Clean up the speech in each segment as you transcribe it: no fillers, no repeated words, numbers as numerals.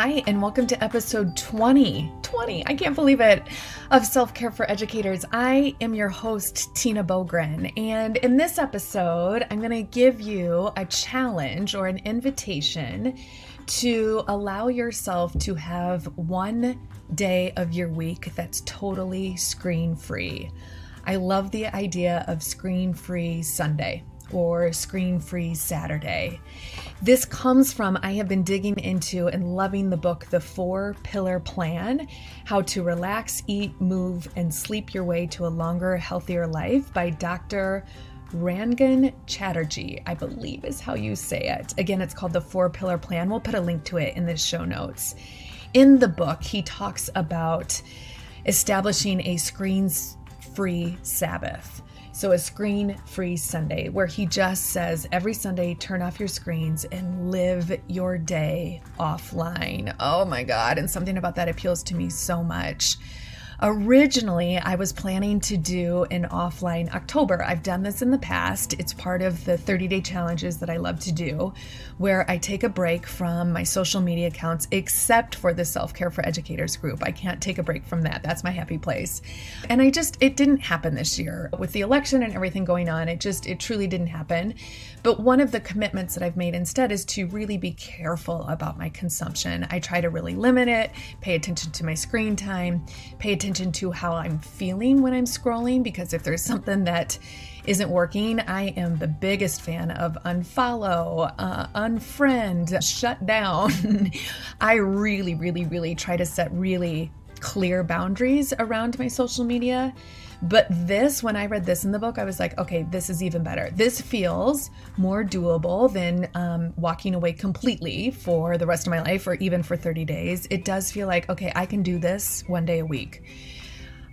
Hi, and welcome to episode 20, I can't believe it, of Self-Care for Educators. I am your host, Tina Bogren, and in this episode, I'm going to give you a challenge or an invitation to allow yourself to have one day of your week that's totally screen-free. I love the idea of screen-free Sunday or screen-free Saturday. This comes from, I have been digging into and loving the book, The Four Pillar Plan, How to Relax, Eat, Move, and Sleep Your Way to a Longer, Healthier Life by Dr. Rangan Chatterjee, I believe is how you say it. Again, it's called The Four Pillar Plan. We'll put a link to it in the show notes. In the book, he talks about establishing a screen-free Sabbath. So a screen-free Sunday where he just says every Sunday, turn off your screens and live your day offline. Oh my God. And something about that appeals to me so much. Originally, I was planning to do an offline October. I've done this in the past. It's part of the 30-day challenges that I love to do, where I take a break from my social media accounts, except for the Self-Care for Educators group. I can't take a break from that. That's my happy place. And it didn't happen this year. With the election and everything going on, it truly didn't happen. But one of the commitments that I've made instead is to really be careful about my consumption. I try to really limit it, pay attention to my screen time, pay attention to how I'm feeling when I'm scrolling, because if there's something that isn't working, I am the biggest fan of unfollow, unfriend, shut down. I really, really, really try to set really clear boundaries around my social media. But when I read this in the book, I was like, okay, this is even better. This feels more doable than walking away completely for the rest of my life or even for 30 days. It does feel like, okay, I can do this one day a week.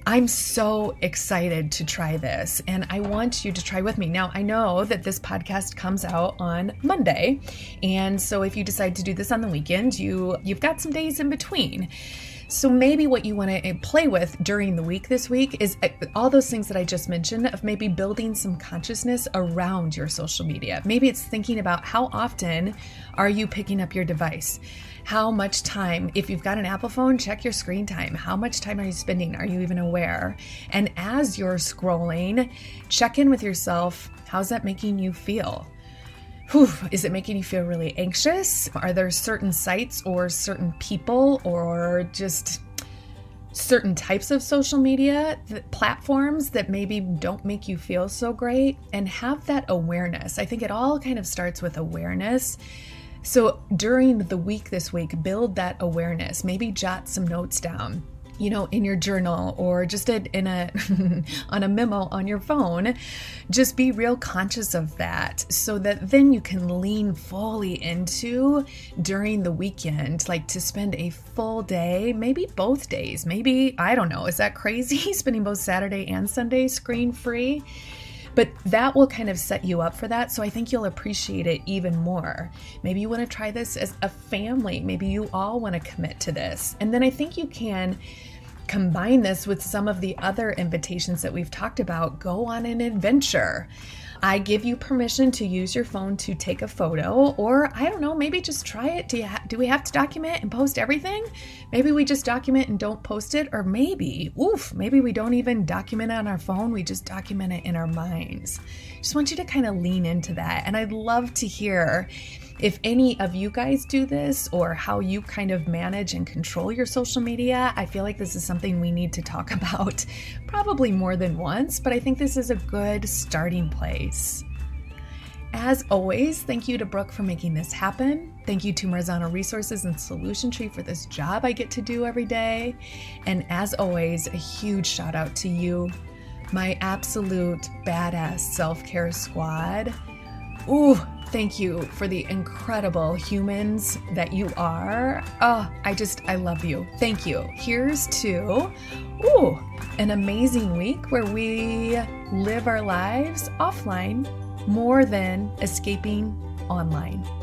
I'm so excited to try this, and I want you to try with me. Now, I know that this podcast comes out on Monday, and so if you decide to do this on the weekend, you've got some days in between. So maybe what you want to play with during the week this week is all those things that I just mentioned, of maybe building some consciousness around your social media. Maybe it's thinking about how often are you picking up your device? How much time, if you've got an Apple phone, check your screen time. How much time are you spending? Are you even aware? And as you're scrolling, check in with yourself. How's that making you feel? Is it making you feel really anxious? Are there certain sites or certain people or just certain types of social media platforms that maybe don't make you feel so great? And have that awareness. I think it all kind of starts with awareness. So during the week this week, build that awareness. Maybe jot some notes down, in your journal or just on a memo on your phone. Just be real conscious of that, so that then you can lean fully into during the weekend, like to spend a full day, maybe both days, maybe, I don't know, is that crazy? Spending both Saturday and Sunday screen free? But that will kind of set you up for that. So I think you'll appreciate it even more. Maybe you want to try this as a family. Maybe you all want to commit to this. And then I think you can combine this with some of the other invitations that we've talked about. Go on an adventure. I give you permission to use your phone to take a photo, or I don't know, maybe just try it. Do we have to document and post everything? Maybe we just document and don't post it, or maybe we don't even document it on our phone, we just document it in our minds. Just want you to kind of lean into that. And I'd love to hear if any of you guys do this or how you kind of manage and control your social media. I feel like this is something we need to talk about probably more than once, but I think this is a good starting place. As always, thank you to Brooke for making this happen. Thank you to Marzano Resources and Solution Tree for this job I get to do every day. And as always, a huge shout out to you, my absolute badass self-care squad. Thank you for the incredible humans that you are. I love you. Thank you. Here's to an amazing week where we live our lives offline more than escaping online.